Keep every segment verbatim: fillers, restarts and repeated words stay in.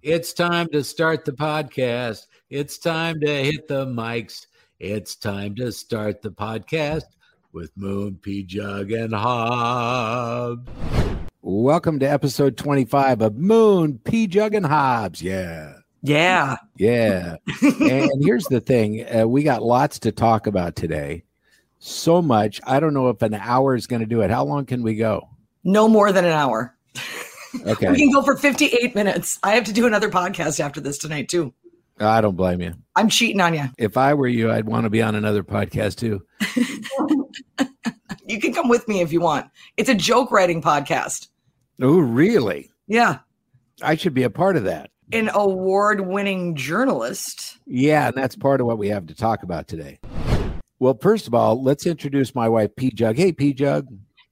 It's time to start the podcast. It's time to hit the mics. It's time to start the podcast with Moon, P, Jug, and Hobbs. Welcome to episode twenty-five of Moon, P, Jug, and Hobbs. Yeah. Yeah. Yeah. And here's the thing. Uh, we got lots to talk about today. So much. I don't know if an hour is going to do it. How long can we go? No more than an hour. Okay. We can go for fifty-eight minutes. I have to do another podcast after this tonight, too. I don't blame you. I'm cheating on you. If I were you, I'd want to be on another podcast, too. You can come with me if you want. It's a joke writing podcast. Oh, really? Yeah. I should be a part of that. An award-winning journalist. Yeah, and that's part of what we have to talk about today. Well, first of all, let's introduce my wife, P. Jug. Hey, P. Jug.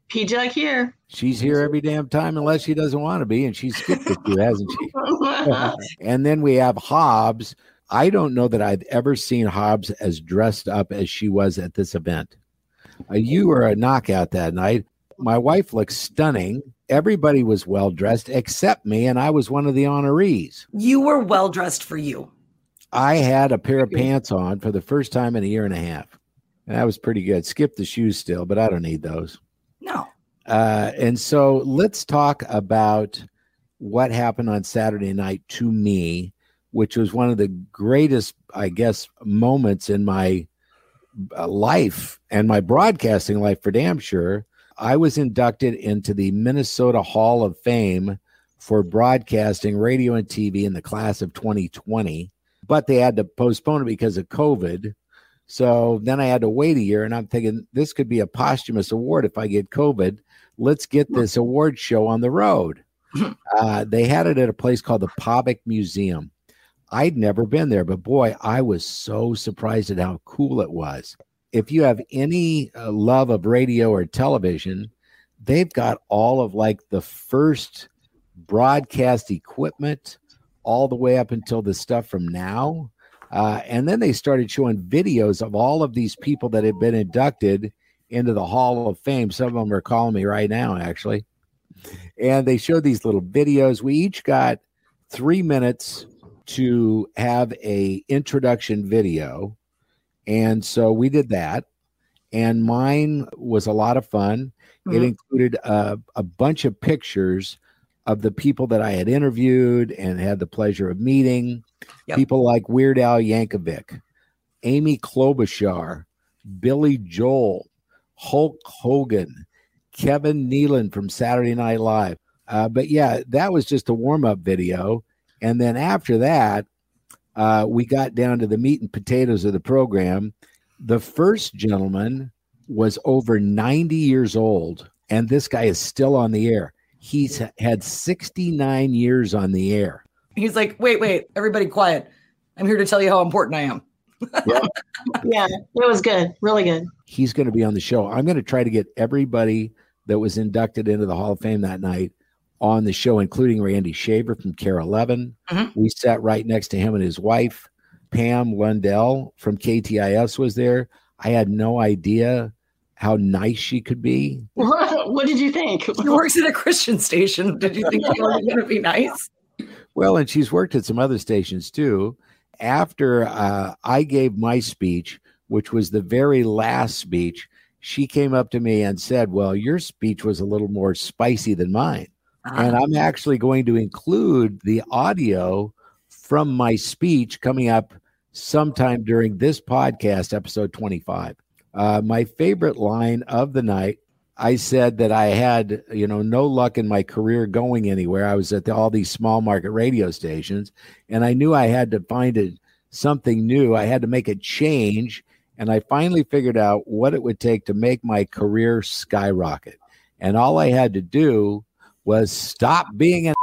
P. Jug here. She's here every damn time unless she doesn't want to be, and she's skipped it too, hasn't she? And then we have Hobbs. I don't know that I've ever seen Hobbs as dressed up as she was at this event. Uh, you were a knockout that night. My wife looked stunning. Everybody was well-dressed except me, and I was one of the honorees. You were well-dressed for you. I had a pair of pants on for the first time in a year and a half. And that was pretty good. Skipped the shoes still, but I don't need those. No. Uh, and so let's talk about what happened on Saturday night to me, which was one of the greatest, I guess, moments in my life and my broadcasting life for damn sure. I was inducted into the Minnesota Hall of Fame for broadcasting radio and T V in the class of twenty twenty, but they had to postpone it because of COVID. So then I had to wait a year, and I'm thinking this could be a posthumous award if I get COVID. Let's get this award show on the road. Uh, they had it at a place called the Pavek Museum. I'd never been there, but boy, I was so surprised at how cool it was. If you have any uh, love of radio or television, they've got all of like the first broadcast equipment all the way up until the stuff from now. Uh, and then they started showing videos of all of these people that had been inducted into the Hall of Fame. Some of them are calling me right now, actually. And they showed these little videos. We each got three minutes to have a introduction video. And so we did that. And mine was a lot of fun. Mm-hmm. It included a, a bunch of pictures of the people that I had interviewed and had the pleasure of meeting. Yep. People like Weird Al Yankovic, Amy Klobuchar, Billy Joel, Hulk Hogan, Kevin Nealon from Saturday Night Live. Uh, but yeah, that was just a warm-up video. And then after that, uh, we got down to the meat and potatoes of the program. The first gentleman was over ninety years old, and this guy is still on the air. He's had sixty-nine years on the air. He's like, wait, wait, everybody quiet. I'm here to tell you how important I am. Yeah, yeah, it was good. Really good. He's going to be on the show. I'm going to try to get everybody that was inducted into the Hall of Fame that night on the show, including Randy Shaver from Care eleven. Mm-hmm. We sat right next to him and his wife. Pam Lundell from K T I S was there. I had no idea how nice she could be. What, what did you think? She works at a Christian station. Did you think she was going to be nice? Well, and she's worked at some other stations, too. After uh, I gave my speech, which was the very last speech, she came up to me and said, well, your speech was a little more spicy than mine. Uh-huh. And I'm actually going to include the audio from my speech coming up sometime during this podcast, episode twenty-five. Uh, my favorite line of the night, I said that I had, you know, no luck in my career going anywhere. I was at the, all these small market radio stations, and I knew I had to find a, something new. I had to make a change, and I finally figured out what it would take to make my career skyrocket. And all I had to do was stop being an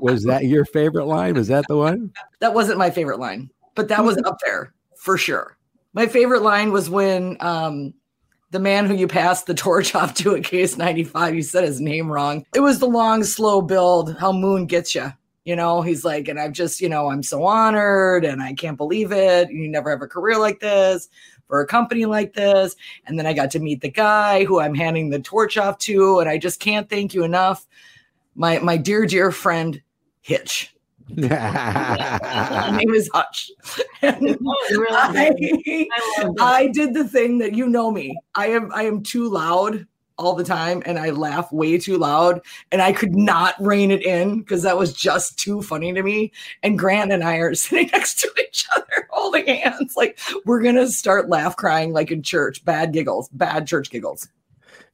Was that your favorite line? Was that the one? That wasn't my favorite line, but that was up there for sure. My favorite line was when um, the man who you passed the torch off to at K S ninety-five, you said his name wrong. It was the long, slow build, how Moon gets you. You know, he's like, and I've just, you know, I'm so honored and I can't believe it. You never have a career like this for a company like this. And then I got to meet the guy who I'm handing the torch off to, and I just can't thank you enough. My my dear, dear friend, Hitch. My name is Hutch. Really I, I, I did the thing that, you know me. I am I am too loud all the time, and I laugh way too loud, and I could not rein it in because that was just too funny to me. And Grant and I are sitting next to each other holding hands like we're going to start laugh crying like in church. Bad giggles, bad church giggles.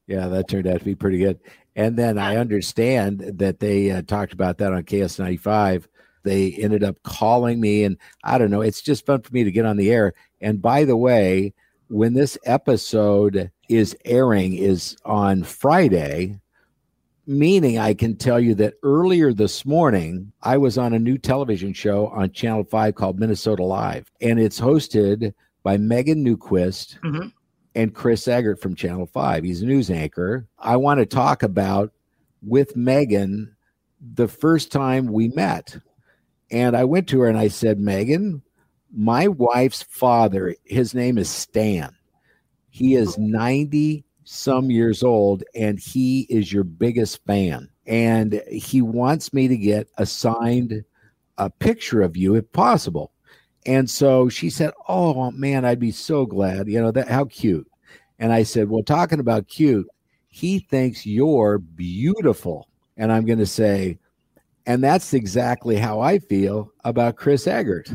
Yeah, that turned out to be pretty good. And then I understand that they uh, talked about that on K S ninety-five. They ended up calling me, and I don't know, it's just fun for me to get on the air. And by the way, when this episode is airing is on Friday, meaning I can tell you that earlier this morning, I was on a new television show on Channel Five called Minnesota Live, and it's hosted by Megan Newquist mm-hmm. and Chris Eggert from Channel Five. He's a news anchor. I want to talk about with Megan the first time we met, and I went to her and I said, Megan, my wife's father, his name is Stan. He is ninety some years old, and he is your biggest fan. And he wants me to get a signed a picture of you if possible. And so she said, oh, man, I'd be so glad. You know, that how cute. And I said, well, talking about cute, he thinks you're beautiful. And I'm going to say, and that's exactly how I feel about Chris Eggert.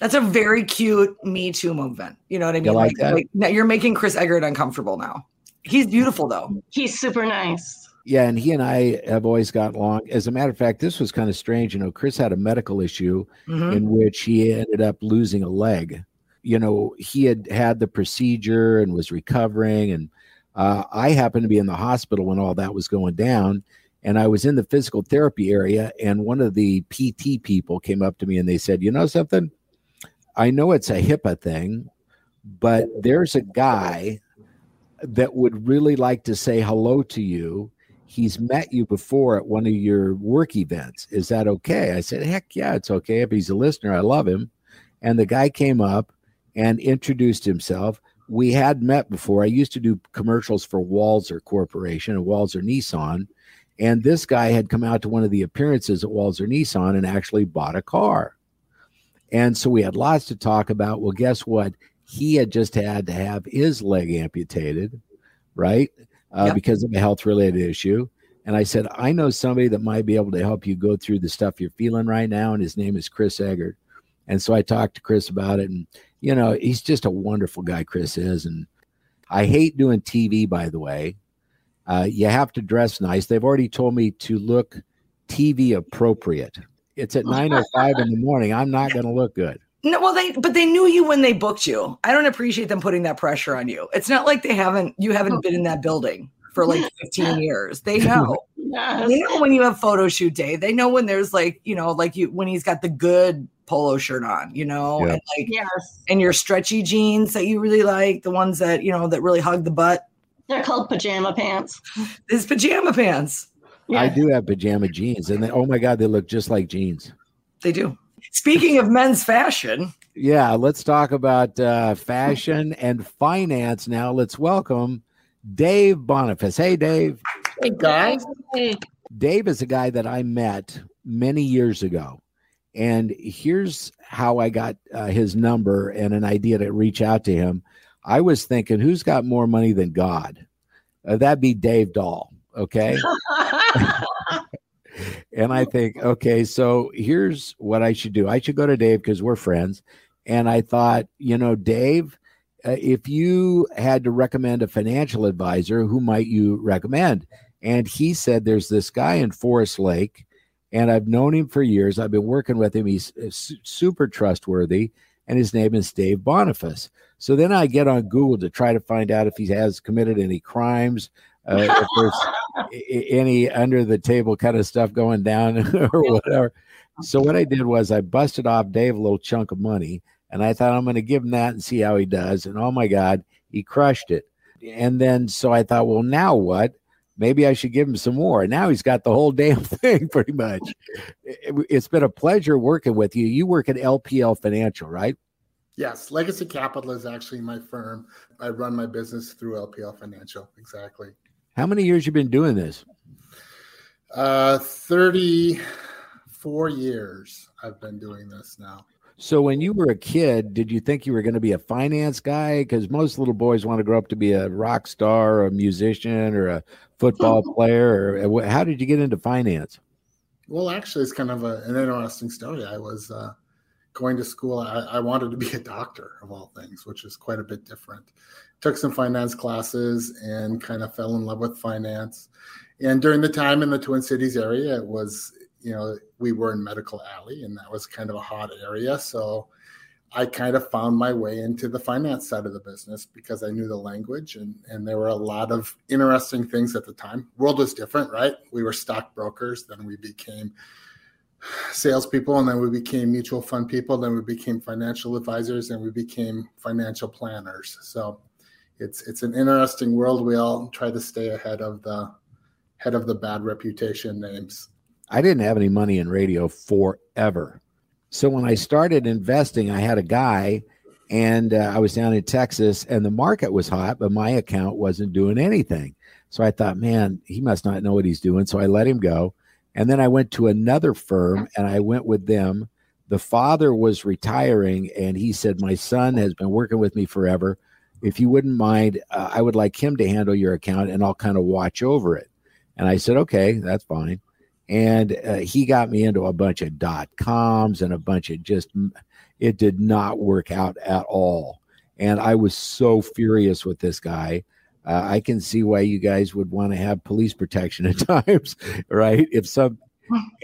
That's a very cute Me Too movement. You know what I mean? You like, like that? Like, now you're making Chris Eggert uncomfortable now. He's beautiful, though. He's super nice. Yeah, and he and I have always got along. As a matter of fact, this was kind of strange. You know, Chris had a medical issue mm-hmm. in which he ended up losing a leg. You know, he had had the procedure and was recovering. And uh, I happened to be in the hospital when all that was going down. And I was in the physical therapy area, and one of the P T people came up to me and they said, you know something? I know it's a HIPAA thing, but there's a guy that would really like to say hello to you. He's met you before at one of your work events. Is that okay? I said, heck yeah, it's okay. If he's a listener, I love him. And the guy came up and introduced himself. We had met before. I used to do commercials for Walser Corporation and Walser Nissan. And this guy had come out to one of the appearances at Walser Nissan and actually bought a car. And so we had lots to talk about. Well, guess what? He had just had to have his leg amputated, right? Uh, yep. Because of a health-related issue. And I said, I know somebody that might be able to help you go through the stuff you're feeling right now, and his name is Chris Eggert. And so I talked to Chris about it, and, you know, he's just a wonderful guy, Chris is. And I hate doing T V, by the way. Uh, you have to dress nice. They've already told me to look T V appropriate. It's at nine oh five in the morning. I'm not going to look good. No, well, they but they knew you when they booked you. I don't appreciate them putting that pressure on you. It's not like they haven't you haven't been in that building for like fifteen years. They know. Yes. They know when you have photo shoot day. They know when there's like, you know, like you when he's got the good polo shirt on, you know, yeah. and like yes. and your stretchy jeans that you really like, the ones that, you know, that really hug the butt. They're called pajama pants. It's pajama pants. Yeah. I do have pajama jeans, and they, oh my God, they look just like jeans. They do. Speaking of men's fashion. Yeah, let's talk about uh, fashion and finance now. Let's welcome Dave Boniface. Hey, Dave. Hey, guys. Hey. Dave is a guy that I met many years ago, and here's how I got uh, his number and an idea to reach out to him. I was thinking, who's got more money than God? Uh, that'd be Dave Dahl. Okay. And I think, okay, so here's what I should do. I should go to Dave because we're friends. And I thought, you know, Dave, uh, if you had to recommend a financial advisor, who might you recommend? And he said, there's this guy in Forest Lake, and I've known him for years. I've been working with him. He's su- super trustworthy, and his name is Dave Boniface. So then I get on Google to try to find out if he has committed any crimes, uh, if there's any under-the-table kind of stuff going down or whatever. So what I did was I busted off Dave a little chunk of money, and I thought, I'm going to give him that and see how he does. And, oh, my God, he crushed it. And then so I thought, well, now what? Maybe I should give him some more. And now he's got the whole damn thing pretty much. It, it's been a pleasure working with you. You work at L P L Financial, right? Yes. Legacy Capital is actually my firm. I run my business through L P L Financial. Exactly. How many years you been doing this? Uh, thirty-four years I've been doing this now. So when you were a kid, did you think you were going to be a finance guy? Because most little boys want to grow up to be a rock star or a musician or a football player. Or how did you get into finance? Well, actually, it's kind of a, an interesting story. I was uh, going to school. I, I wanted to be a doctor, of all things, which is quite a bit different. Took some finance classes and kind of fell in love with finance. And during the time in the Twin Cities area, it was, you know, we were in Medical Alley, and that was kind of a hot area. So I kind of found my way into the finance side of the business because I knew the language, and, and there were a lot of interesting things at the time. World was different, right? We were stockbrokers, then we became salespeople, and then we became mutual fund people, then we became financial advisors, and we became financial planners. So it's it's an interesting world. We all try to stay ahead of the head of the bad reputation names. I didn't have any money in radio forever. So when I started investing, I had a guy, and uh, I was down in Texas, and the market was hot, but my account wasn't doing anything. So I thought, man, he must not know what he's doing. So I let him go. And then I went to another firm, and I went with them. The father was retiring, and he said, my son has been working with me forever. If you wouldn't mind, uh, I would like him to handle your account, and I'll kind of watch over it. And I said, okay, that's fine. And uh, he got me into a bunch of dot coms and a bunch of just, it did not work out at all. And I was so furious with this guy. Uh, I can see why you guys would want to have police protection at times, right? If some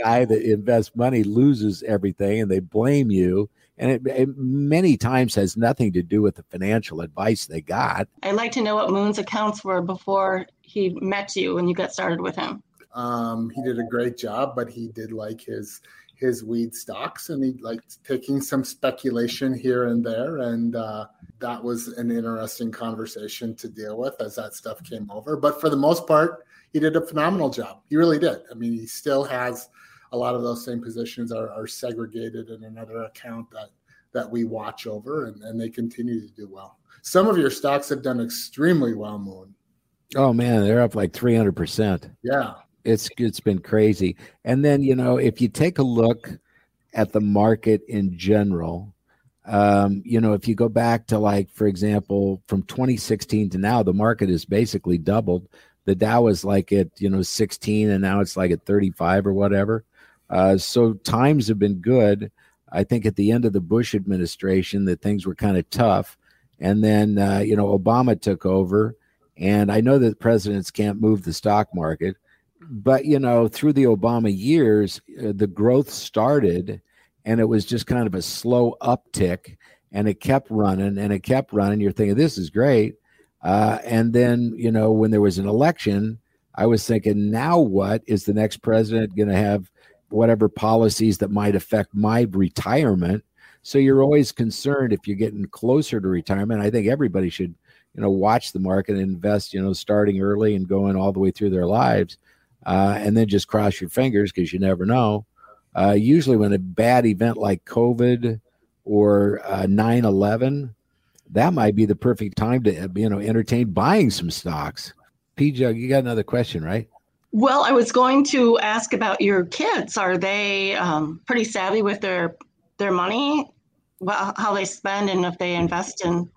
guy that invests money loses everything and they blame you. And it, it many times has nothing to do with the financial advice they got. I'd like to know what Moon's accounts were before he met you and you got started with him. Um, he did a great job, but he did like his his weed stocks, and he liked taking some speculation here and there. And uh, that was an interesting conversation to deal with as that stuff came over. But for the most part, he did a phenomenal job. He really did. I mean, he still has a lot of those same positions are, are segregated in another account that that we watch over, and, and they continue to do well. Some of your stocks have done extremely well, Moon. Oh, man, they're up like three hundred percent. Yeah. It's it's been crazy. And then, you know, if you take a look at the market in general, um, you know, if you go back to, like, for example, from twenty sixteen to now, the market is basically doubled. The Dow is like at, you know, sixteen, and now it's like at thirty-five or whatever. Uh, so times have been good. I think at the end of the Bush administration that things were kind of tough. And then, uh, you know, Obama took over. And I know that presidents can't move the stock market. But, you know, through the Obama years, uh, the growth started, and it was just kind of a slow uptick, and it kept running and it kept running. You're thinking, this is great. Uh, and then, you know, when there was an election, I was thinking, now what? Is the next president going to have whatever policies that might affect my retirement? So you're always concerned if you're getting closer to retirement. I think everybody should, you know, watch the market and invest, you know, starting early and going all the way through their lives. Uh, and then just cross your fingers because you never know. Uh, usually when a bad event like COVID or uh, nine eleven, that might be the perfect time to, you know, entertain buying some stocks. P-Jug, you got another question, right? Well, I was going to ask about your kids. Are they um, pretty savvy with their their money, well, how they spend, and if they invest in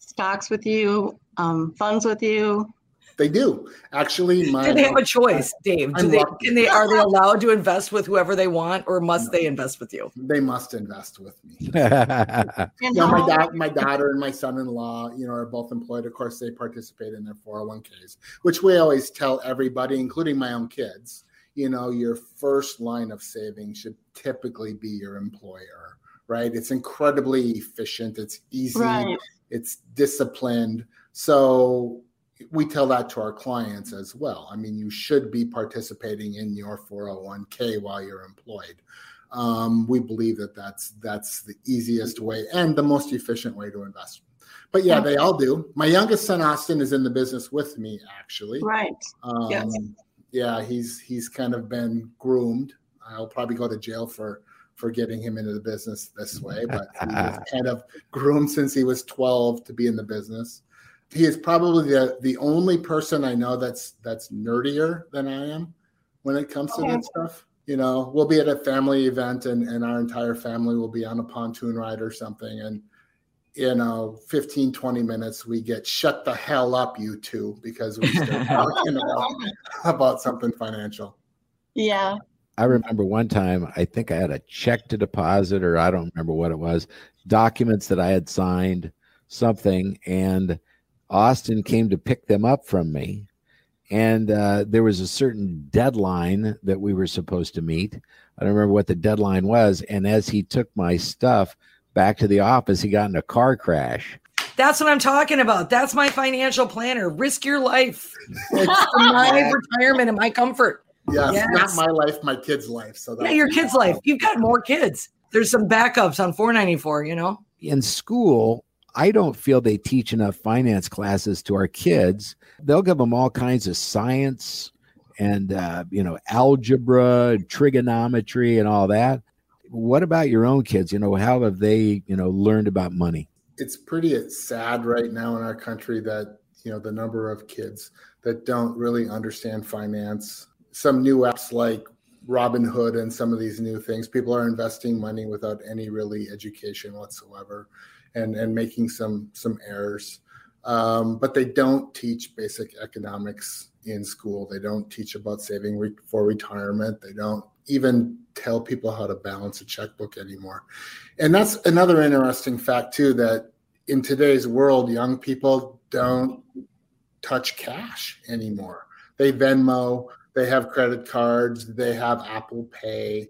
stocks with you, um, funds with you? They do. Actually, my, do they have a choice, Dave? Do they, can they, are they allowed to invest with whoever they want, or must no. they invest with you? They must invest with me. you know, my, da- my daughter and my son-in-law, you know, are both employed. Of course, they participate in their four oh one k's, which we always tell everybody, including my own kids, you know, your first line of saving should typically be your employer, right? It's incredibly efficient. It's easy. Right. It's disciplined. So we tell that to our clients as well. I mean, you should be participating in your four oh one k while you're employed. Um, we believe that that's, that's the easiest way and the most efficient way to invest. But yeah, they all do. My youngest son, Austin, is in the business with me, actually. Right. Um, yes. Yeah, he's he's kind of been groomed. I'll probably go to jail for for getting him into the business this way, but he was kind of groomed since he was twelve to be in the business. He is probably the, the only person I know that's that's nerdier than I am when it comes to okay. that stuff. You know, we'll be at a family event and, and our entire family will be on a pontoon ride or something. And, you know, fifteen, twenty minutes, we get shut the hell up, you two, because we start talking about, about something financial. Yeah. I remember one time, I think I had a check to deposit, or I don't remember what it was, documents that I had signed, something, and Austin came to pick them up from me, and uh, there was a certain deadline that we were supposed to meet. I don't remember what the deadline was, and as he took my stuff back to the office, he got in a car crash. That's what I'm talking about. That's my financial planner. Risk your life. It's my retirement and my comfort. Yeah, yes. Not my life, my kid's life. So that's yeah, your kid's life. You've got more kids. There's some backups on four ninety-four, you know? In school, I don't feel they teach enough finance classes to our kids. They'll give them all kinds of science and, uh, you know, algebra, trigonometry and all that. What about your own kids? You know, how have they, you know, learned about money? It's pretty sad right now in our country that, you know, the number of kids that don't really understand finance. Some new apps like Robinhood and some of these new things, people are investing money without any really education whatsoever and, and making some, some errors. Um, but they don't teach basic economics in school. They don't teach about saving re- for retirement. They don't even tell people how to balance a checkbook anymore. And that's another interesting fact too, that in today's world, young people don't touch cash anymore. They Venmo, they have credit cards, they have Apple Pay.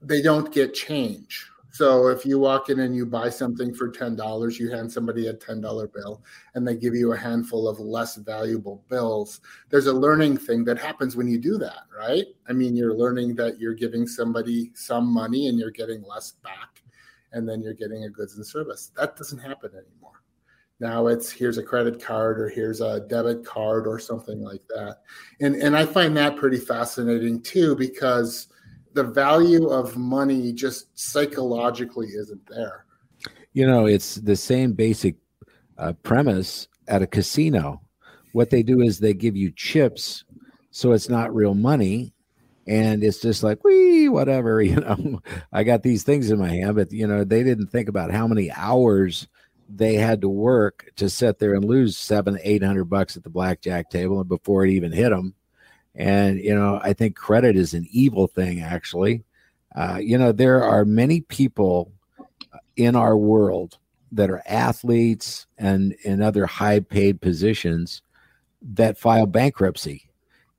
They don't get change. So if you walk in and you buy something for ten dollars, you hand somebody a ten dollar bill and they give you a handful of less valuable bills. There's a learning thing that happens when you do that, right? I mean, you're learning that you're giving somebody some money and you're getting less back, and then you're getting a goods and service. That doesn't happen anymore. Now it's here's a credit card or here's a debit card or something like that. And, and I find that pretty fascinating too, because the value of money just psychologically isn't there. You know, it's the same basic uh, premise at a casino. What they do is they give you chips, so it's not real money. And it's just like, wee, whatever, you know, I got these things in my hand, but, you know, they didn't think about how many hours they had to work to sit there and lose seven, eight hundred bucks at the blackjack table and before it even hit them. And, you know, I think credit is an evil thing, actually. Uh, you know, there are many people in our world that are athletes and in other high paid positions that file bankruptcy.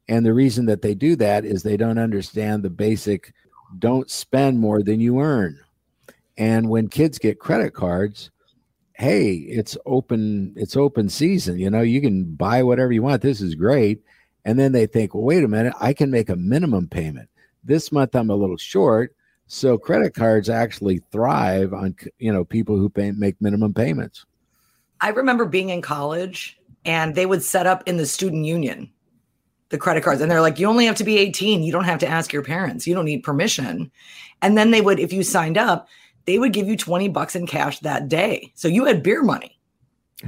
And the reason that they do that is they don't understand the basic, don't spend more than you earn. And when kids get credit cards, hey, it's open, it's open season. You know, you can buy whatever you want. This is great. And then they think, well, wait a minute, I can make a minimum payment. This month I'm a little short. So credit cards actually thrive on, you know, people who pay, make minimum payments. I remember being in college and they would set up in the student union, the credit cards. And they're like, you only have to be eighteen. You don't have to ask your parents. You don't need permission. And then they would, if you signed up, they would give you twenty bucks in cash that day. So you had beer money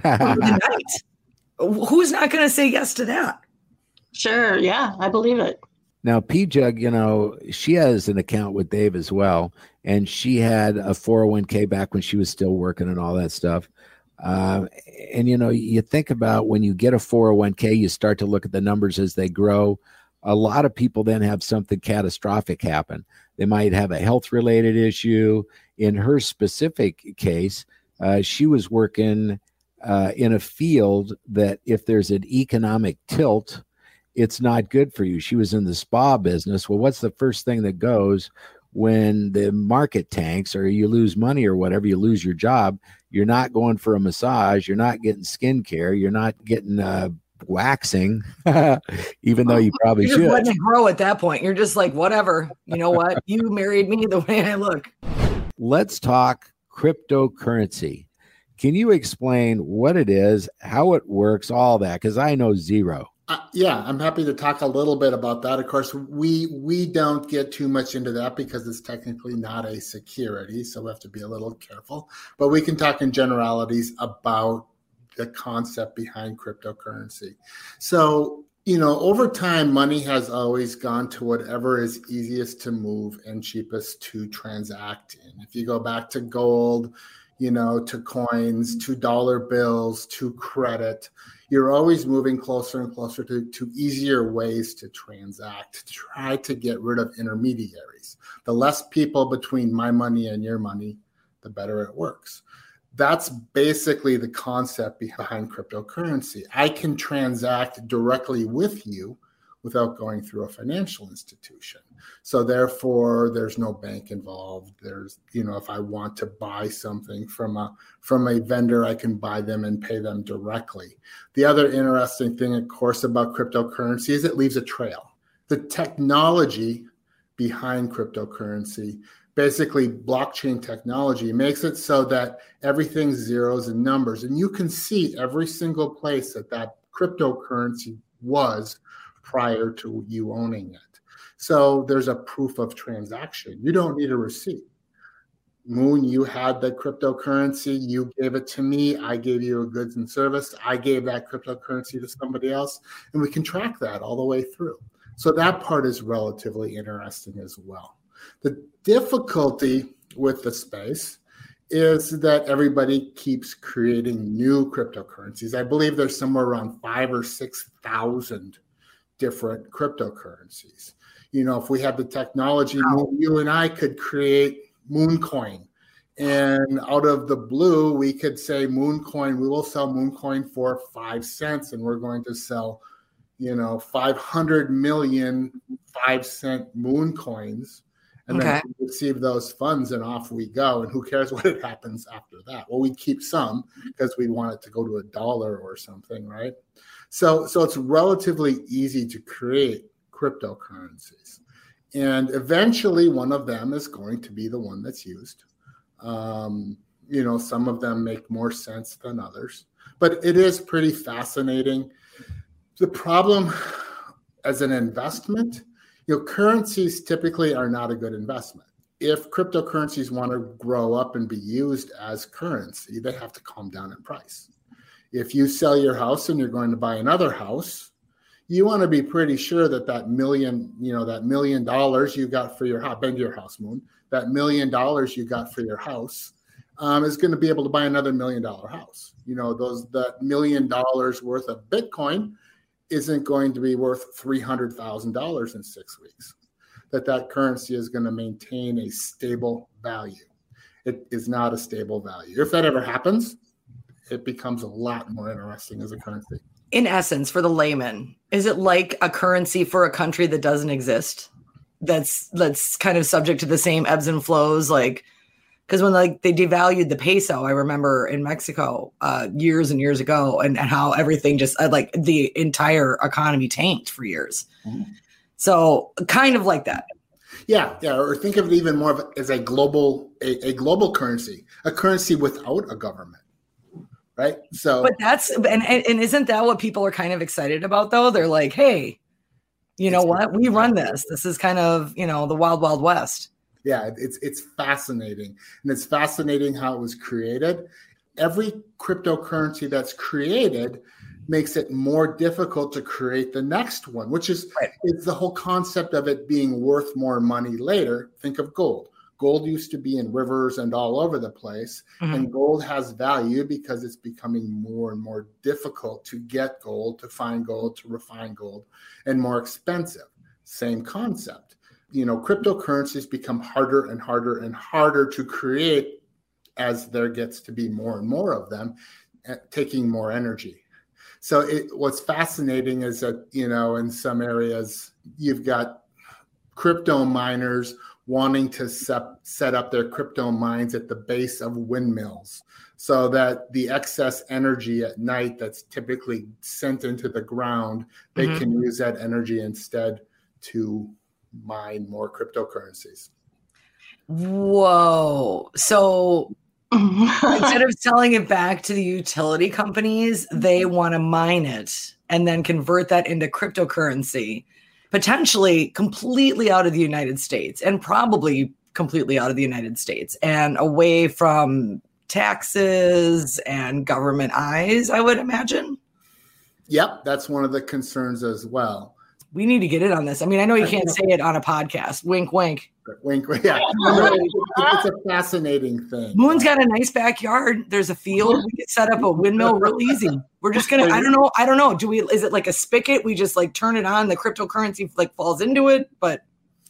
for the night. Who's not going to say yes to that? Sure. Yeah, I believe it. Now, P. Jug, you know, she has an account with Dave as well. And she had a four oh one k back when she was still working and all that stuff. Uh, and, you know, you think about when you get a four oh one k, you start to look at the numbers as they grow. A lot of people then have something catastrophic happen. They might have a health-related issue. In her specific case, uh, she was working uh, in a field that if there's an economic tilt, it's not good for you. She was in the spa business. Well, what's the first thing that goes when the market tanks or you lose money or whatever, you lose your job? You're not going for a massage. You're not getting skincare. You're not getting uh, waxing, even though you probably should. You're letting it grow at that point. You're just like, whatever. You know what? You married me the way I look. Let's talk cryptocurrency. Can you explain what it is, how it works, all that? Because I know zero. Uh, yeah, I'm happy to talk a little bit about that. Of course, we we don't get too much into that because it's technically not a security, so we have to be a little careful. But we can talk in generalities about the concept behind cryptocurrency. So, you know, over time, money has always gone to whatever is easiest to move and cheapest to transact in. If you go back to gold, you know, to coins, to dollar bills, to credit, you're always moving closer and closer to, to easier ways to transact, to try to get rid of intermediaries. The less people between my money and your money, the better it works. That's basically the concept behind cryptocurrency. I can transact directly with you without going through a financial institution. So therefore, there's no bank involved. There's, you know, if I want to buy something from a from a vendor, I can buy them and pay them directly. The other interesting thing, of course, about cryptocurrency is it leaves a trail. The technology behind cryptocurrency, basically blockchain technology, makes it so that everything's zeros and numbers. And you can see every single place that that cryptocurrency was prior to you owning it. So there's a proof of transaction. You don't need a receipt. Moon, you had the cryptocurrency. You gave it to me. I gave you a goods and service. I gave that cryptocurrency to somebody else. And we can track that all the way through. So that part is relatively interesting as well. The difficulty with the space is that everybody keeps creating new cryptocurrencies. I believe there's somewhere around five or six thousand different cryptocurrencies. You know, if we had the technology, wow, you and I could create MoonCoin. And out of the blue, we could say MoonCoin, we will sell MoonCoin for five cents, and we're going to sell, you know, five hundred million five-cent MoonCoins. And then okay, we receive those funds and off we go. And who cares what happens after that? Well, we keep some because we want it to go to a dollar or something, right? So, so it's relatively easy to create cryptocurrencies. And eventually one of them is going to be the one that's used. Um, you know, some of them make more sense than others, but it is pretty fascinating. The problem as an investment, you know, currencies typically are not a good investment. If cryptocurrencies want to grow up and be used as currency, they have to calm down in price. If you sell your house and you're going to buy another house, you want to be pretty sure that that million, you know, that million dollars you got for your house, been to your house, Moon, that million dollars you got for your house um, is going to be able to buy another million dollar house. You know, those, that million dollars worth of Bitcoin isn't going to be worth three hundred thousand dollars in six weeks, that that currency is going to maintain a stable value. It is not a stable value. If that ever happens, it becomes a lot more interesting as a currency. In essence, for the layman, is it like a currency for a country that doesn't exist? That's that's kind of subject to the same ebbs and flows, like, because when like they devalued the peso, I remember in Mexico uh, years and years ago, and, and how everything just uh, like the entire economy tanked for years. Mm-hmm. So kind of like that. Yeah, yeah. Or think of it even more of as a global a, a global currency, a currency without a government, right? So, but that's and and isn't that what people are kind of excited about though? They're like, hey, you know what? We run this. This is kind of, you know, the wild wild west. Yeah, it's it's fascinating. And it's fascinating how it was created. Every cryptocurrency that's created makes it more difficult to create the next one, which is right. It's the whole concept of it being worth more money later. Think of gold. Gold used to be in rivers and all over the place. Mm-hmm. And gold has value because it's becoming more and more difficult to get gold, to find gold, to refine gold, and more expensive. Same concept. You know, cryptocurrencies become harder and harder and harder to create as there gets to be more and more of them, taking more energy. So it, what's fascinating is that, you know, in some areas, you've got crypto miners wanting to set, set up their crypto mines at the base of windmills so that the excess energy at night that's typically sent into the ground, they mm-hmm. can use that energy instead to mine more cryptocurrencies. Whoa. So instead of selling it back to the utility companies, they want to mine it and then convert that into cryptocurrency. Potentially completely out of the United States and probably completely out of the United States and away from taxes and government eyes, I would imagine. Yep, that's one of the concerns as well. We need to get in on this. I mean, I know you can't say it on a podcast. Wink, wink. Wink, wink. Yeah. It's a fascinating thing. Moon's got a nice backyard. There's a field. We could set up a windmill real easy. We're just going to, I don't know. I don't know. Do we, is it like a spigot? We just like turn it on. The cryptocurrency like falls into it, but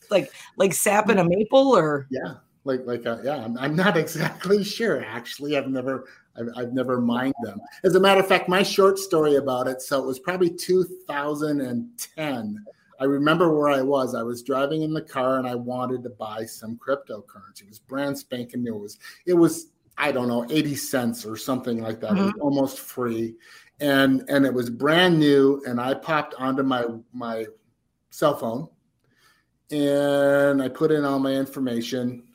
like, like sap in a maple or. Yeah. Like, like, a, yeah, I'm, I'm not exactly sure. Actually, I've never, I've, I've never mined them. As a matter of fact, my short story about it. So it was probably two thousand ten. I remember where I was. I was driving in the car and I wanted to buy some cryptocurrency. It was brand spanking new. It was, it was, I don't know, eighty cents or something like that. Mm-hmm. It was almost free. And, and it was brand new. And I popped onto my, my cell phone and I put in all my information.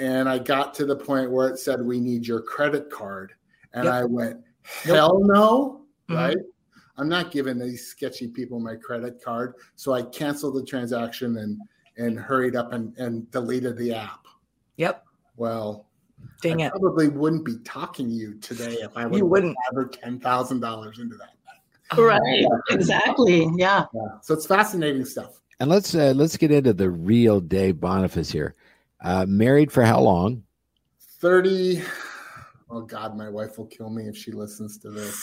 And I got to the point where it said, we need your credit card. And yep. I went, hell no, mm-hmm. right? I'm not giving these sketchy people my credit card. So I canceled the transaction and and hurried up and, and deleted the app. Yep. Well, Dang I it. probably wouldn't be talking to you today if I would wouldn't have ten thousand dollars into that. Right, yeah. exactly, yeah. yeah. So it's fascinating stuff. And let's uh, let's get into the real Dave Boniface here. Uh, married for how long? thirty. Oh, God, my wife will kill me if she listens to this.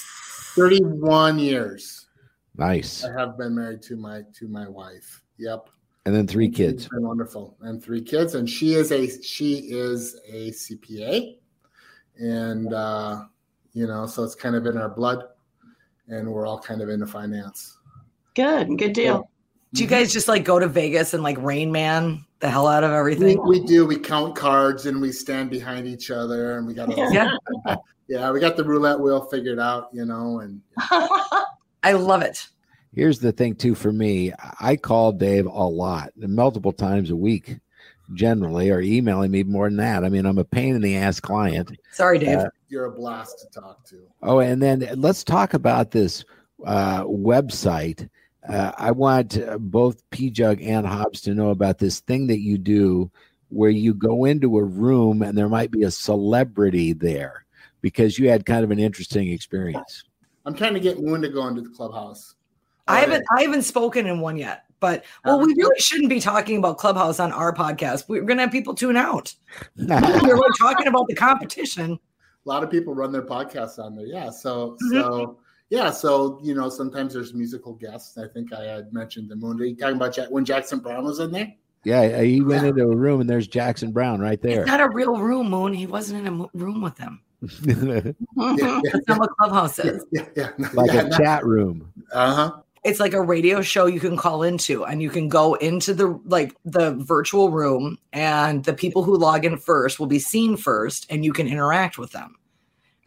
thirty-one years. Nice. I have been married to my to my wife. Yep. And then three kids. She's been wonderful. And three kids. And she is a she is a C P A. And, uh, you know, so it's kind of in our blood. And we're all kind of into finance. Good. Good deal. So, do you guys just like go to Vegas and like Rain Man the hell out of everything? We, we do. We count cards and we stand behind each other and we got a, yeah. yeah, we got the roulette wheel figured out, you know, and I love it. Here's the thing too, for me, I call Dave a lot, multiple times a week generally, or emailing me more than that. I mean, I'm a pain in the ass client. Sorry, Dave. Uh, You're a blast to talk to. Oh, and then let's talk about this uh, website. Uh, I want both P. Jug and Hobbs to know about this thing that you do where you go into a room and there might be a celebrity there because you had kind of an interesting experience. I'm trying to get Moon to go into the Clubhouse. I haven't I haven't spoken in one yet, but well, we really shouldn't be talking about Clubhouse on our podcast. We're going to have people tune out. We're talking about the competition. A lot of people run their podcasts on there. Yeah. So, mm-hmm. so. Yeah, so, you know, sometimes there's musical guests. I think I had mentioned the Moon. Are you talking about Jack- when Jackson Brown was in there? Yeah, he went yeah. into a room, and there's Jackson Brown right there. It's not a real room, Moon. He wasn't in a mo- room with them. yeah, yeah, That's not what Clubhouse is. Yeah, yeah, yeah. Like yeah, a no. chat room. Uh-huh. It's like a radio show you can call into, and you can go into the like the virtual room, and the people who log in first will be seen first, and you can interact with them.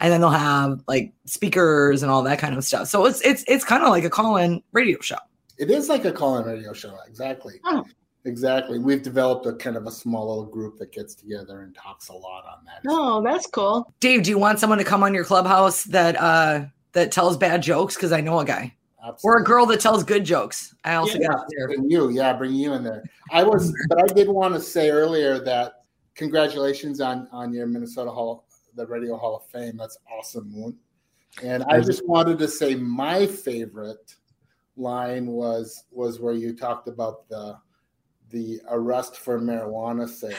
And then they'll have like speakers and all that kind of stuff. So it's it's it's kind of like a call-in radio show. It is like a call-in radio show, exactly. Oh. Exactly. We've developed a kind of a small little group that gets together and talks a lot on that. Oh, that's cool. Dave, do you want someone to come on your Clubhouse that uh, that tells bad jokes? Because I know a guy. Absolutely. Or a girl that tells good jokes. I also yeah, got there. Bring you, yeah, bring you in there. I was, but I did want to say earlier that congratulations on on your Minnesota Hall. The Radio Hall of Fame. That's awesome, Moon. And I just wanted to say my favorite line was was where you talked about the the arrest for marijuana sale.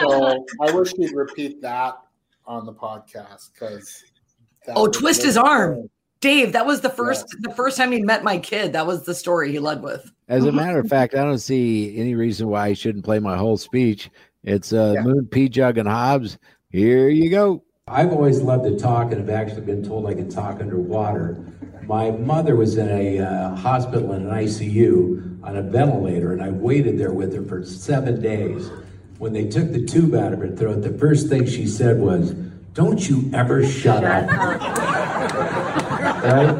So I wish he'd repeat that on the podcast, because oh, twist his arm. Fun. Dave, that was the first yeah. the first time he met my kid. That was the story he led with. As a matter of fact, I don't see any reason why I shouldn't play my whole speech. It's uh, yeah. Moon, P, Jug, and Hobbs. Here you go. I've always loved to talk, and I've actually been told I can talk underwater. My mother was in a uh, hospital in an I C U on a ventilator, and I waited there with her for seven days. When they took the tube out of her throat, the first thing she said was, "Don't you ever shut up." Right?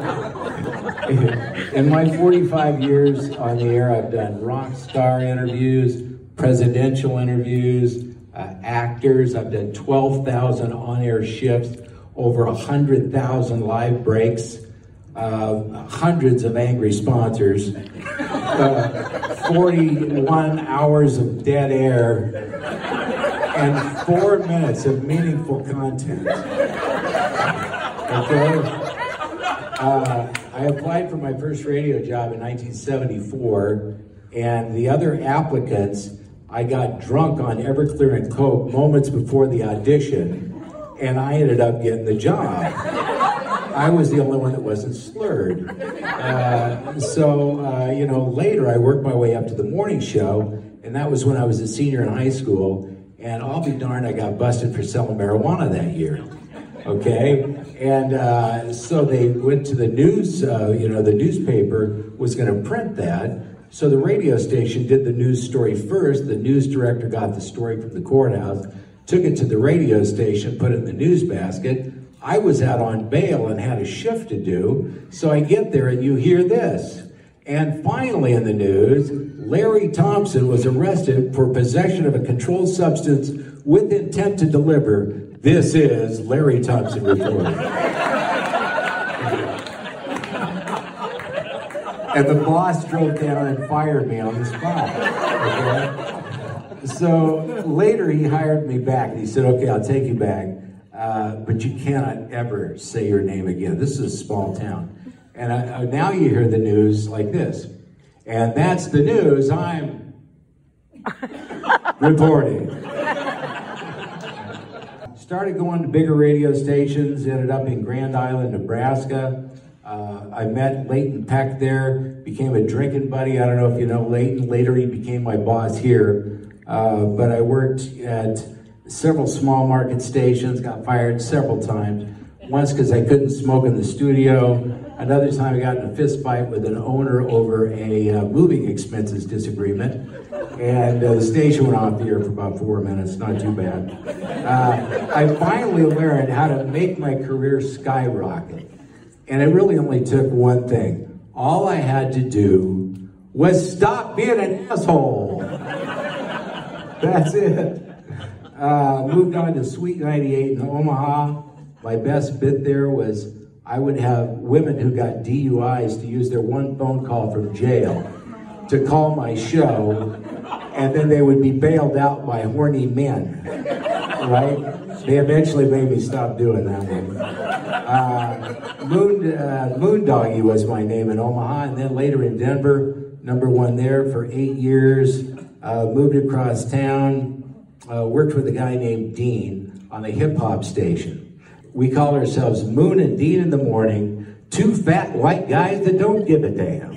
In my forty-five years on the air, I've done rock star interviews, presidential interviews, uh, actors. I've done twelve thousand on-air shifts, over one hundred thousand live breaks, uh, hundreds of angry sponsors, uh, forty-one hours of dead air, and four minutes of meaningful content. Okay? Uh, I applied for my first radio job in nineteen seventy-four, and the other applicants, I got drunk on Everclear and Coke moments before the audition, and I ended up getting the job. I was the only one that wasn't slurred. Uh, so, uh, you know, later I worked my way up to the morning show, and that was when I was a senior in high school, and I'll be darned, I got busted for selling marijuana that year. Okay, and uh, so they went to the news, uh, you know, the newspaper was gonna print that. So the radio station did the news story first. The news director got the story from the courthouse, took it to the radio station, put it in the news basket. I was out on bail and had a shift to do. So I get there and you hear this. And finally in the news, Larry Thompson was arrested for possession of a controlled substance with intent to deliver. This is Larry Thompson Report. And the boss drove down and fired me on the spot. Okay? So later he hired me back and he said, okay, I'll take you back, uh, but you cannot ever say your name again. This is a small town. And I, I, now you hear the news like this. And that's the news I'm reporting. Started going to bigger radio stations, ended up in Grand Island, Nebraska. Uh, I met Leighton Peck there, became a drinking buddy. I don't know if you know Leighton. Later he became my boss here. Uh, but I worked at several small market stations, got fired several times. Once because I couldn't smoke in the studio. Another time I got in a fist fight with an owner over a uh, moving expenses disagreement. And uh, the station went off the air for about four minutes, not too bad. Uh, I finally learned how to make my career skyrocket. And it really only took one thing. All I had to do was stop being an asshole. That's it. Uh, moved on to Sweet ninety-eight in Omaha. My best bit there was I would have women who got D U Is to use their one phone call from jail to call my show, and then they would be bailed out by horny men, right? They eventually made me stop doing that one. Uh, Moon, uh, Moondoggy was my name in Omaha, and then later in Denver, number one there for eight years, uh, moved across town, uh, worked with a guy named Dean on a hip hop station. We call ourselves Moon and Dean in the Morning, two fat white guys that don't give a damn,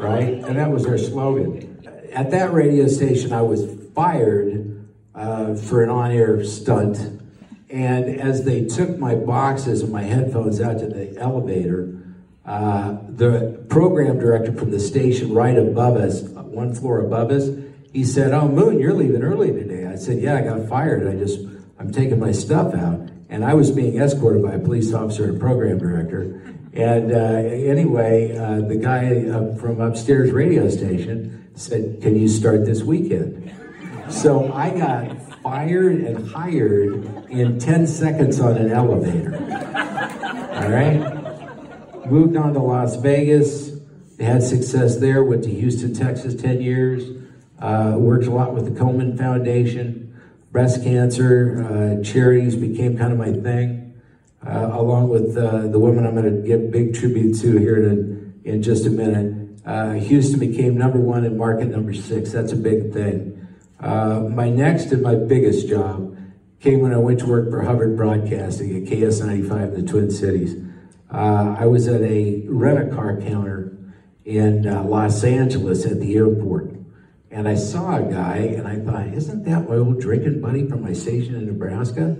right? And that was our slogan. At that radio station, I was fired uh, for an on-air stunt. And as they took my boxes and my headphones out to the elevator, uh, the program director from the station right above us, one floor above us, he said, "Oh, Moon, you're leaving early today." I said, "Yeah, I got fired. I just, I'm taking my stuff out." And I was being escorted by a police officer and program director. And uh, anyway, uh, the guy uh, from upstairs radio station said, "Can you start this weekend?" So I got fired and hired in ten seconds on an elevator. All right? Moved on to Las Vegas. Had success there. Went to Houston, Texas, ten years. Uh, worked a lot with the Coleman Foundation. Breast cancer, uh, charities became kind of my thing, uh, along with uh, the woman I'm going to give big tribute to here in, in just a minute. Uh, Houston became number one and market number six. That's a big thing. Uh, my next and my biggest job came when I went to work for Hubbard Broadcasting at K S ninety-five in the Twin Cities. Uh, I was at a rent-a-car counter in uh, Los Angeles at the airport. And I saw a guy, and I thought, isn't that my old drinking buddy from my station in Nebraska?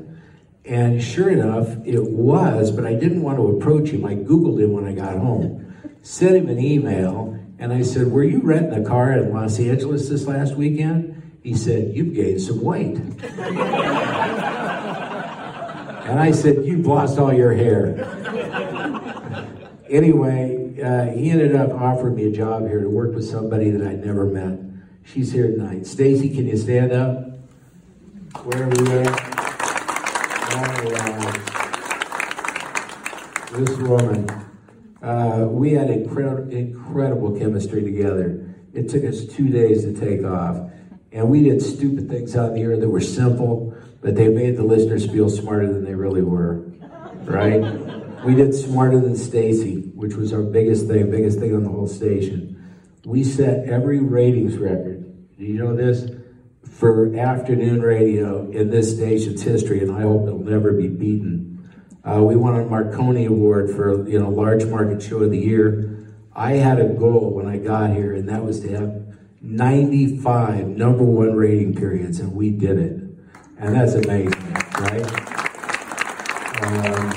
And sure enough, it was, but I didn't want to approach him. I Googled him when I got home, sent him an email, and I said, were you renting a car in Los Angeles this last weekend? He said, you've gained some weight. And I said, you've lost all your hair. Anyway, uh, he ended up offering me a job here to work with somebody that I'd never met. She's here tonight. Stacy, can you stand up? Where are we at? Uh, this woman, uh, we had incre incredible chemistry together. It took us two days to take off. And we did stupid things on the air that were simple, but they made the listeners feel smarter than they really were, right? We did Smarter Than Stacy, which was our biggest thing, biggest thing on the whole station. We set every ratings record, do you know this, for afternoon radio in this station's history, and I hope it'll never be beaten. Uh, we won a Marconi Award for, you know, Large Market Show of the Year. I had a goal when I got here, and that was to have ninety-five number one rating periods, and we did it. And that's amazing, right? Um,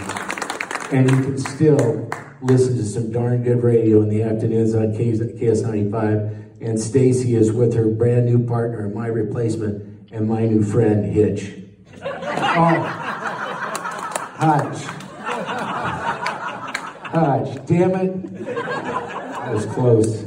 and you can still listen to some darn good radio in the afternoons on K S ninety-five, and Stacy is with her brand new partner, my replacement, and my new friend, Hitch. Oh, Hutch. Hutch, damn it. That was close.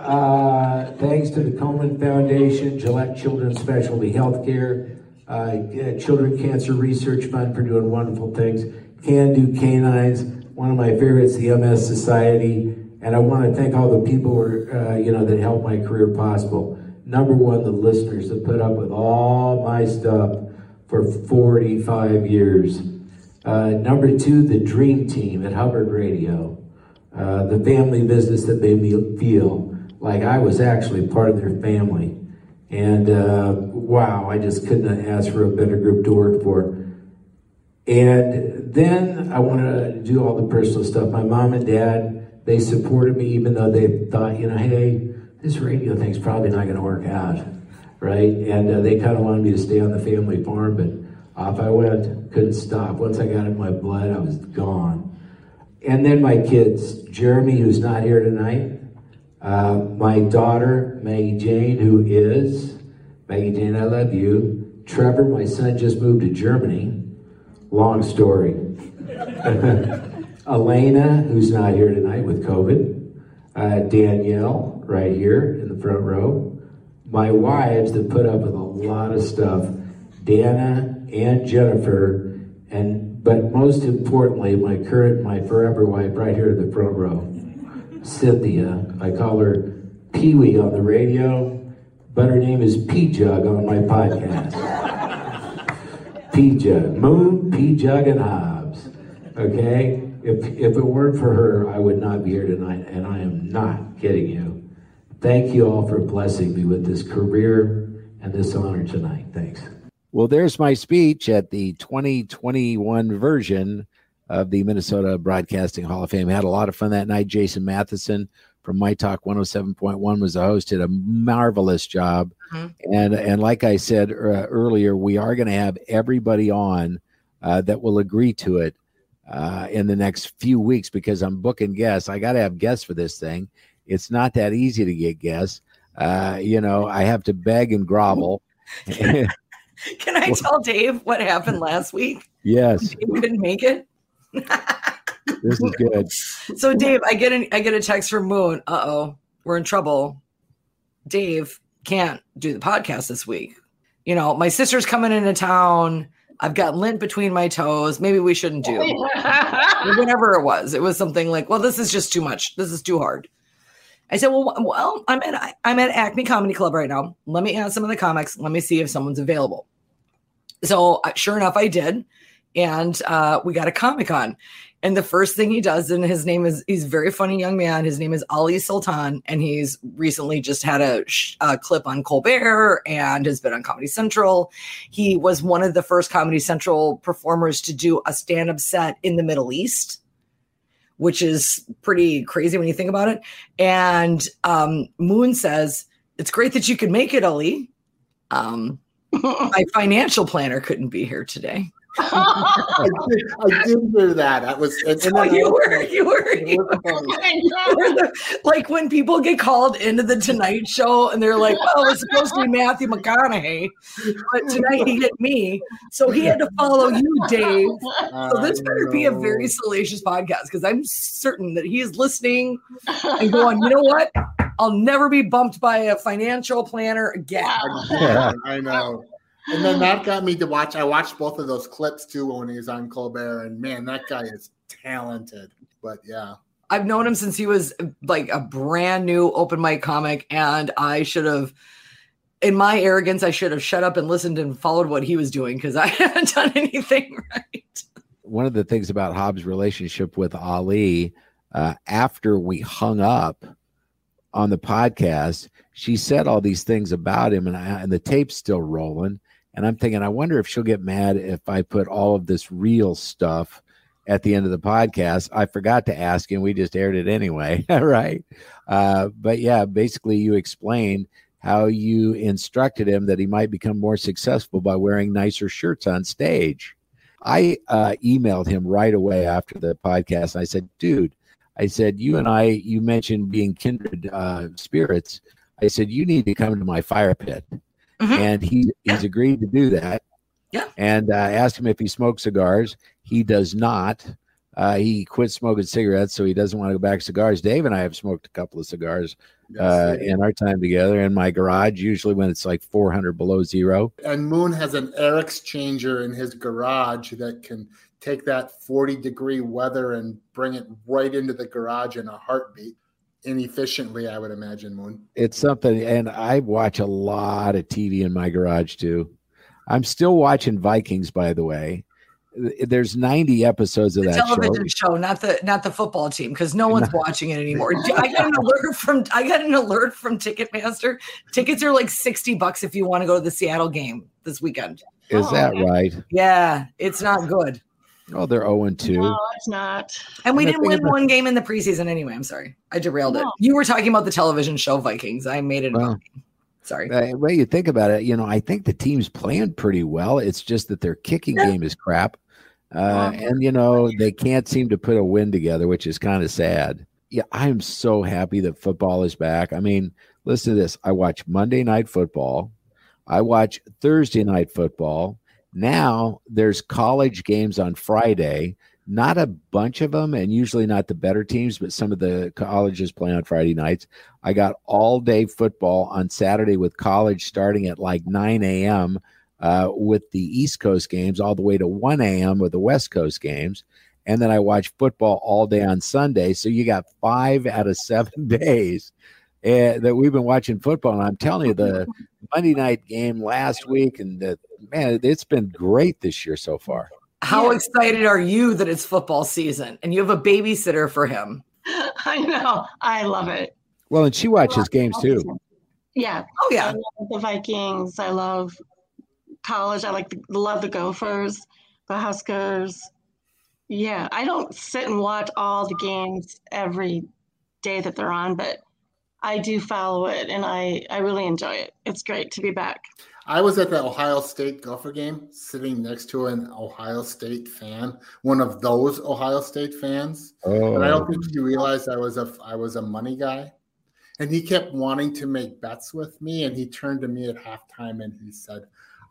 Uh, thanks to the Coleman Foundation, Gillette Children's Specialty Healthcare, uh, Children Cancer Research Fund for doing wonderful things, Can Do Canines, one of my favorites, the M S Society, and I want to thank all the people who are, uh, you know, that helped my career possible. Number one, the listeners that put up with all my stuff for forty-five years. Uh, number two, the dream team at Hubbard Radio, uh, the family business that made me feel like I was actually part of their family. And uh, wow, I just couldn't ask for a better group to work for. And then I want to do all the personal stuff. My mom and dad, they supported me even though they thought, you know, hey, this radio thing's probably not going to work out, right? And uh, they kind of wanted me to stay on the family farm, but off I went, couldn't stop. Once I got in my blood, I was gone. And then my kids, Jeremy, who's not here tonight, uh, my daughter, Maggie Jane, who is, Maggie Jane, I love you. Trevor, my son, just moved to Germany. Long story. Elena, who's not here tonight with COVID. Uh, Danielle, right here in the front row. My wives that put up with a lot of stuff. Dana and Jennifer, and but most importantly, my current, my forever wife right here in the front row. Cynthia, I call her Pee-wee on the radio, but her name is P-Jug on my podcast. P. Jug, Moon, P. Jug, and Hobbs, okay? If, if it weren't for her, I would not be here tonight, and I am not kidding you. Thank you all for blessing me with this career and this honor tonight. Thanks. Well, there's my speech at the twenty twenty-one version of the Minnesota Broadcasting Hall of Fame. I had a lot of fun that night. Jason Matheson from My Talk one oh seven point one was the host, did a marvelous job. Mm-hmm. And and like I said uh, earlier, we are going to have everybody on uh, that will agree to it uh, in the next few weeks because I'm booking guests. I got to have guests for this thing. It's not that easy to get guests. Uh, you know, I have to beg and grovel. Can I, can I well, tell Dave what happened last week? Yes. You couldn't make it? This is good. So Dave, I get an I get a text from Moon. Uh oh, we're in trouble. Dave can't do the podcast this week. You know, my sister's coming into town. I've got lint between my toes. Maybe we shouldn't do whatever it was. It was something like, well, this is just too much. This is too hard. I said, well, well, I'm at I'm at Acme Comedy Club right now. Let me ask some of the comics. Let me see if someone's available. So sure enough, I did, and uh, we got a comic on. And the first thing he does, and his name is, he's a very funny young man. His name is Ali Sultan. And he's recently just had a, a clip on Colbert and has been on Comedy Central. He was one of the first Comedy Central performers to do a stand-up set in the Middle East, which is pretty crazy when you think about it. And um, Moon says, it's great that you could make it, Ali. Um, my financial planner couldn't be here today. I, did, I did hear that. That was and, and oh, you were, you were, you were. The, like when people get called into the Tonight Show and they're like, "Oh, it's supposed to be Matthew McConaughey, but tonight he hit me, so he had to follow you, Dave." So this better be a very salacious podcast because I'm certain that he is listening and going, "You know what? I'll never be bumped by a financial planner again." Yeah, I know. And then that got me to watch. I watched both of those clips too when he was on Colbert, and man, that guy is talented. But yeah, I've known him since he was like a brand new open mic comic, and I should have, in my arrogance, I should have shut up and listened and followed what he was doing because I haven't done anything right. One of the things about Hobbs' relationship with Ali, uh, after we hung up on the podcast, she said all these things about him, and I, and the tape's still rolling. And I'm thinking, I wonder if she'll get mad if I put all of this real stuff at the end of the podcast. I forgot to ask, and we just aired it anyway. Right. Uh, but yeah, basically you explained how you instructed him that he might become more successful by wearing nicer shirts on stage. I uh, emailed him right away after the podcast. And I said, dude, I said, you and I, you mentioned being kindred uh, spirits. I said, you need to come to my fire pit. Mm-hmm. And he, he's agreed to do that. Yeah. And I uh, asked him if he smokes cigars. He does not. Uh, he quit smoking cigarettes, so he doesn't want to go back to cigars. Dave and I have smoked a couple of cigars uh, yes, in our time together in my garage, usually when it's like four hundred below zero. And Moon has an air exchanger in his garage that can take that forty-degree weather and bring it right into the garage in a heartbeat. Inefficiently, I would imagine, Moon. It's something, and I watch a lot of T V in my garage too. I'm still watching Vikings, by the way. There's ninety episodes of the that television show. show, not the not the football team, because no one's watching it anymore. I got an alert from I got an alert from Ticketmaster. Tickets are like sixty bucks if you want to go to the Seattle game this weekend. Is oh, that right? Yeah, it's not good. Oh, they're oh and two. No, it's not. And we and didn't win one game in the preseason anyway. I'm sorry. I derailed no. it. You were talking about the television show Vikings. I made it. Well, sorry. The way you think about it, you know, I think the team's playing pretty well. It's just that their kicking yeah. game is crap. Uh, wow. And, you know, they can't seem to put a win together, which is kind of sad. Yeah, I'm so happy that football is back. I mean, listen to this. I watch Monday Night Football. I watch Thursday Night Football. Now there's college games on Friday, not a bunch of them, and usually not the better teams, but some of the colleges play on Friday nights. I got all day football on Saturday with college starting at like nine a.m. Uh, with the East Coast games all the way to one a.m. with the West Coast games. And then I watch football all day on Sunday. So you got five out of seven days Uh, that we've been watching football, and I'm telling you, the Monday night game last week, and the, man, it's been great this year so far. How yeah. excited are you that it's football season, and you have a babysitter for him? I know, I love it. Well, and she watches games too. Yeah. Oh yeah. I love the Vikings. I love college. I like the, love the Gophers, the Huskers. Yeah, I don't sit and watch all the games every day that they're on, but I do follow it, and I, I really enjoy it. It's great to be back. I was at the Ohio State Gopher game sitting next to an Ohio State fan, one of those Ohio State fans. Oh. And I don't think he realized I was a, I was a money guy. And he kept wanting to make bets with me, and he turned to me at halftime, and he said,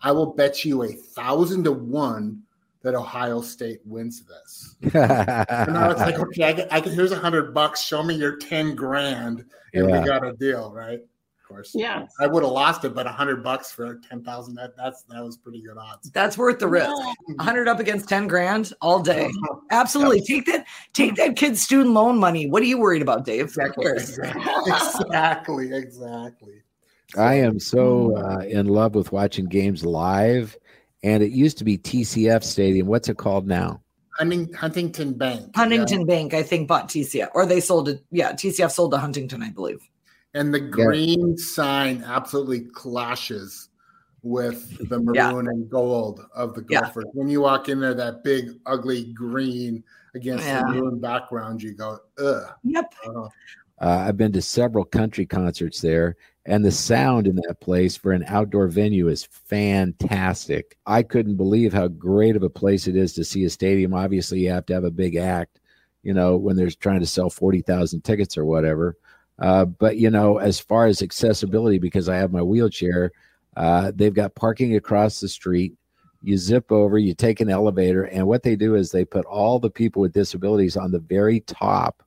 I will bet you a thousand to one that Ohio State wins this. And now it's like, okay, I get, I get, here's a hundred bucks. Show me your ten grand, and yeah. we got a deal, right? Of course. Yeah. I would have lost it, but a hundred bucks for ten thousand. That that's that was pretty good odds. That's worth the risk. A hundred up against ten grand all day. Absolutely. Take that. Take that kid's student loan money. What are you worried about, Dave? Exactly. Exactly. Exactly. I am so uh, in love with watching games live. And it used to be T C F Stadium. What's it called now? Hunting, Huntington Bank. Huntington yeah. Bank, I think, bought T C F. Or they sold it. Yeah, T C F sold to Huntington, I believe. And the green yeah. sign absolutely clashes with the maroon yeah. and gold of the Gophers. Yeah. When you walk in there, that big, ugly green against yeah. the maroon background, you go, ugh. Yep. Uh, I've been to several country concerts there, and the sound in that place for an outdoor venue is fantastic. I couldn't believe how great of a place it is to see a stadium. Obviously, you have to have a big act, you know, when they're trying to sell forty thousand tickets or whatever. Uh, but, you know, as far as accessibility, because I have my wheelchair, uh, they've got parking across the street. You zip over, you take an elevator, and what they do is they put all the people with disabilities on the very top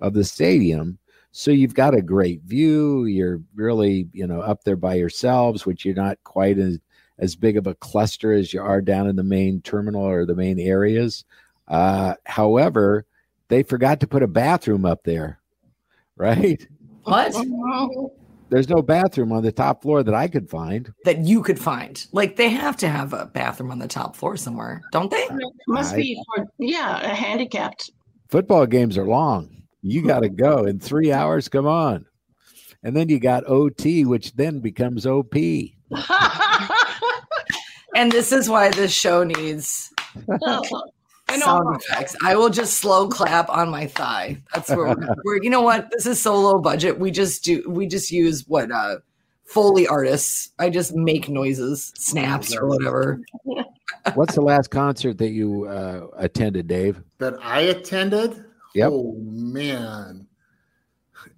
of the stadium. So you've got a great view. You're really, you know, up there by yourselves, which you're not quite as, as big of a cluster as you are down in the main terminal or the main areas. Uh, however, they forgot to put a bathroom up there, right? What? There's no bathroom on the top floor that I could find. That you could find. Like, they have to have a bathroom on the top floor somewhere, don't they? It must I, be, for, yeah, a handicapped. Football games are long. You got to go in three hours. Come on. And then you got O T, which then becomes O P. And this is why this show needs oh, I know. sound effects. I will just slow clap on my thigh. That's where we're, we're, you know what? This is so low budget. We just do, we just use what uh, Foley artists. I just make noises, snaps or whatever. What's the last concert that you uh, attended, Dave? That I attended? Yep. Oh, man.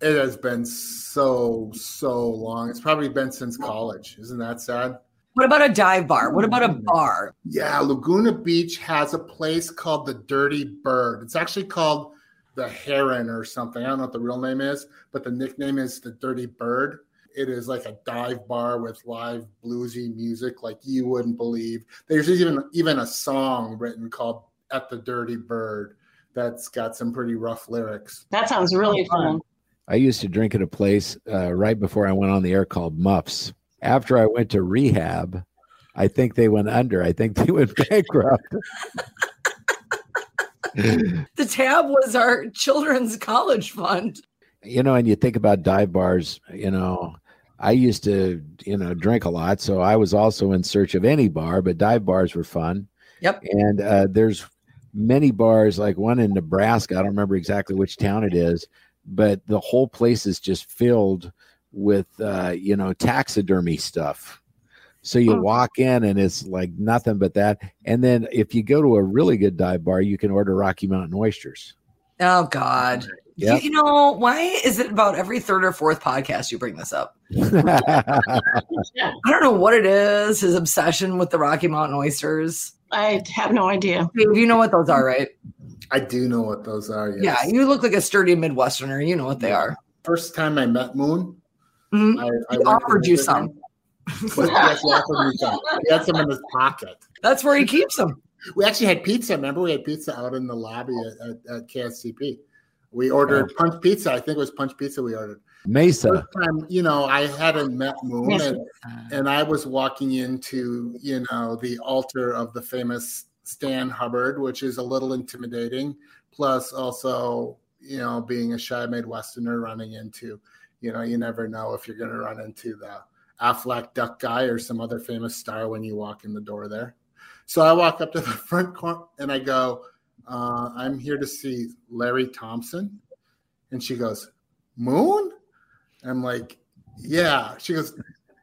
It has been so, so long. It's probably been since college. Isn't that sad? What about a dive bar? What about a bar? Yeah, Laguna Beach has a place called the Dirty Bird. It's actually called the Heron or something. I don't know what the real name is, but the nickname is the Dirty Bird. It is like a dive bar with live bluesy music like you wouldn't believe. There's even, even a song written called At the Dirty Bird. That's got some pretty rough lyrics. That sounds really fun. I used to drink at a place uh, right before I went on the air called Muffs. After I went to rehab, I think they went under. I think they went bankrupt. The tab was our children's college fund. You know, and you think about dive bars, you know, I used to, you know, drink a lot. So I was also in search of any bar, but dive bars were fun. Yep. And uh, there's many bars, like one in Nebraska, I don't remember exactly which town it is, but the whole place is just filled with, uh, you know, taxidermy stuff. So you walk in and it's like nothing but that. And then if you go to a really good dive bar, you can order Rocky Mountain oysters. Oh, God. Yep. You, you know, why is it about every third or fourth podcast you bring this up? I don't know what it is, his obsession with the Rocky Mountain oysters. I have no idea. You know what those are, right? I do know what those are, yes. Yeah, you look like a sturdy Midwesterner. You know what they are. First time I met Moon, mm-hmm. I, I he offered you some. Yes, he offered me some. He had some in his pocket. That's where he keeps them. We actually had pizza. Remember, we had pizza out in the lobby at, at, at K S C P. We ordered oh. punch pizza. I think it was punch pizza we ordered. Mesa. First time, you know, I hadn't met Moon, and, and I was walking into, you know, the altar of the famous Stan Hubbard, which is a little intimidating. Plus, also, you know, being a shy Midwesterner, running into, you know, you never know if you're going to run into the Aflac Duck guy or some other famous star when you walk in the door there. So I walk up to the front corner and I go, uh, I'm here to see Larry Thompson. And she goes, Moon? I'm like, yeah. She goes,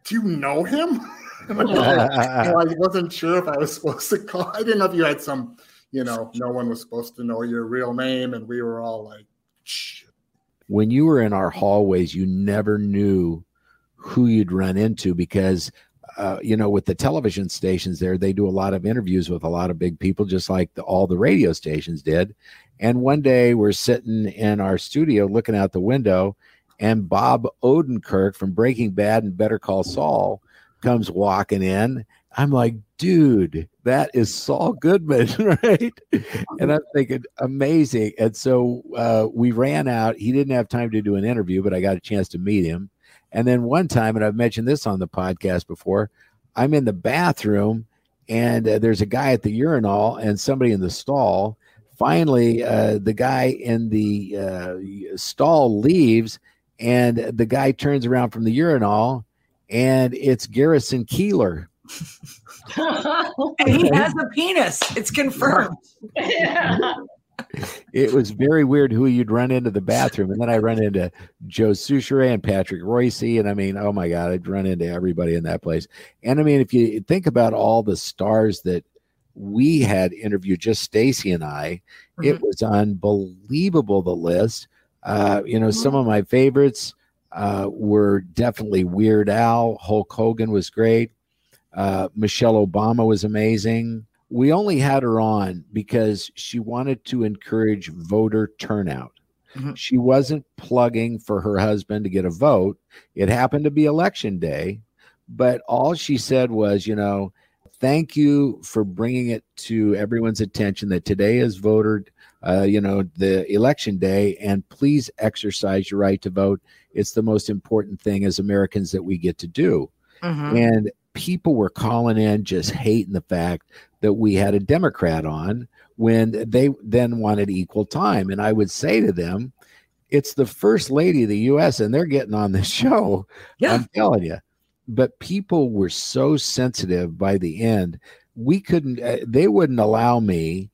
do you know him? And I'm like, oh, I wasn't sure if I was supposed to call. I didn't know if you had some, you know, no one was supposed to know your real name. And we were all like, shh. When you were in our hallways, you never knew who you'd run into because, uh, you know, with the television stations there, they do a lot of interviews with a lot of big people, just like the, all the radio stations did. And one day we're sitting in our studio looking out the window, and Bob Odenkirk from Breaking Bad and Better Call Saul comes walking in. I'm like, dude, that is Saul Goodman, right? And I'm thinking, amazing. And so uh, we ran out. He didn't have time to do an interview, but I got a chance to meet him. And then one time, and I've mentioned this on the podcast before, I'm in the bathroom, and uh, there's a guy at the urinal and somebody in the stall. Finally, uh, the guy in the uh, stall leaves, and the guy turns around from the urinal, and it's Garrison Keillor. And he has a penis. It's confirmed. Yeah. It was very weird who you'd run into the bathroom. And then I run into Joe Souchere and Patrick Royce. And I mean, oh my God, I'd run into everybody in that place. And I mean, if you think about all the stars that we had interviewed, just Stacy and I, mm-hmm. it was unbelievable, the list. Uh, you know, mm-hmm. some of my favorites uh, were definitely Weird Al. Hulk Hogan was great. Uh, Michelle Obama was amazing. We only had her on because she wanted to encourage voter turnout. Mm-hmm. She wasn't plugging for her husband to get a vote. It happened to be election day, but all she said was, you know, thank you for bringing it to everyone's attention that today is voter, uh, you know, the election day, and please exercise your right to vote. It's the most important thing as Americans that we get to do. Mm-hmm. And people were calling in just hating the fact that we had a Democrat on when they then wanted equal time. And I would say to them, it's the first lady of the U S and they're getting on this show. Yeah. I'm telling you. But people were so sensitive by the end. We couldn't, uh, they wouldn't allow me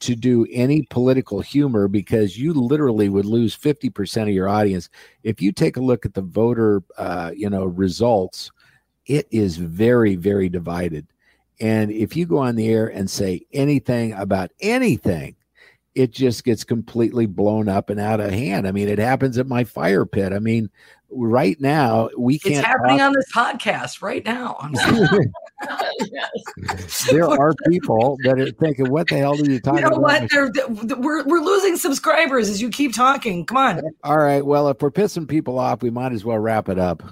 to do any political humor because you literally would lose fifty percent of your audience. If you take a look at the voter, uh, you know, results, it is very, very divided. And if you go on the air and say anything about anything, it just gets completely blown up and out of hand. I mean, it happens at my fire pit. I mean, right now, we can't. It's happening talk. on this podcast right now. There are people that are thinking, what the hell are you talking about? You know what? They're, they're, we're, we're losing subscribers as you keep talking. Come on. All right. Well, if we're pissing people off, we might as well wrap it up.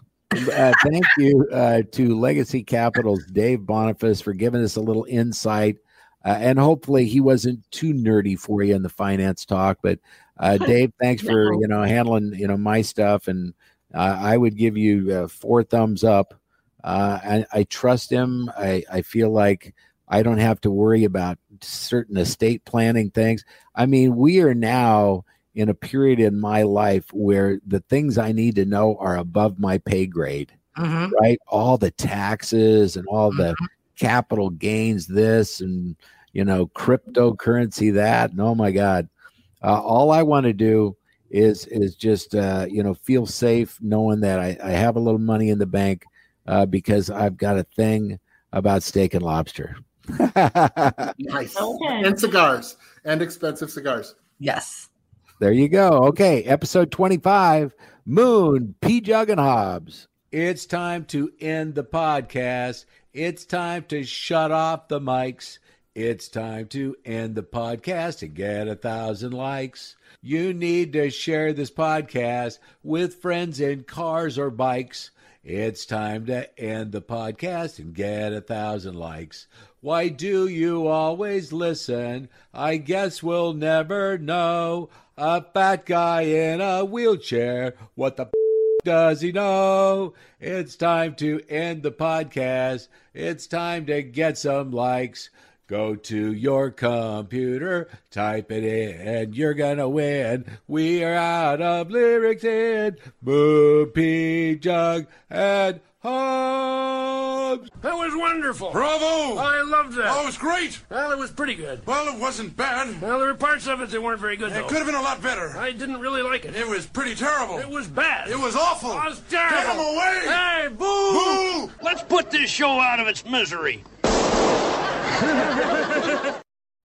Uh, thank you uh, to Legacy Capital's Dave Boniface for giving us a little insight. Uh, and hopefully he wasn't too nerdy for you in the finance talk. But, uh, Dave, thanks no. for, you know, handling, you know, my stuff. And uh, I would give you uh, four thumbs up. Uh, I, I trust him. I, I feel like I don't have to worry about certain estate planning things. I mean, we are now in a period in my life where the things I need to know are above my pay grade, mm-hmm. right? All the taxes and all the mm-hmm. capital gains, this and, you know, cryptocurrency, that, and oh my God, uh, all I want to do is, is just, uh, you know, feel safe knowing that I, I have a little money in the bank uh, because I've got a thing about steak and lobster. Nice. Okay. And cigars and expensive cigars. Yes. There you go. Okay, episode twenty-five, Moon, P, Jug, and Hobbs. It's time to end the podcast. It's time to shut off the mics. It's time to end the podcast and get a thousand likes. You need to share this podcast with friends in cars or bikes. It's time to end the podcast and get a thousand likes. Why do you always listen? I guess we'll never know. A fat guy in a wheelchair, what the f- does he know? It's time to end the podcast. It's time to get some likes. Go to your computer, type it in, you're gonna win. We are out of lyrics in Moon, P, Jug, and Hobbs. That was wonderful. Bravo. I loved that. Oh, it was great. Well, it was pretty good. Well, it wasn't bad. Well, there were parts of it that weren't very good, though. It could have been a lot better. I didn't really like it. It was pretty terrible. It was bad. It was awful. It was terrible. Get him away. Hey, boo. Boo. Let's put this show out of its misery.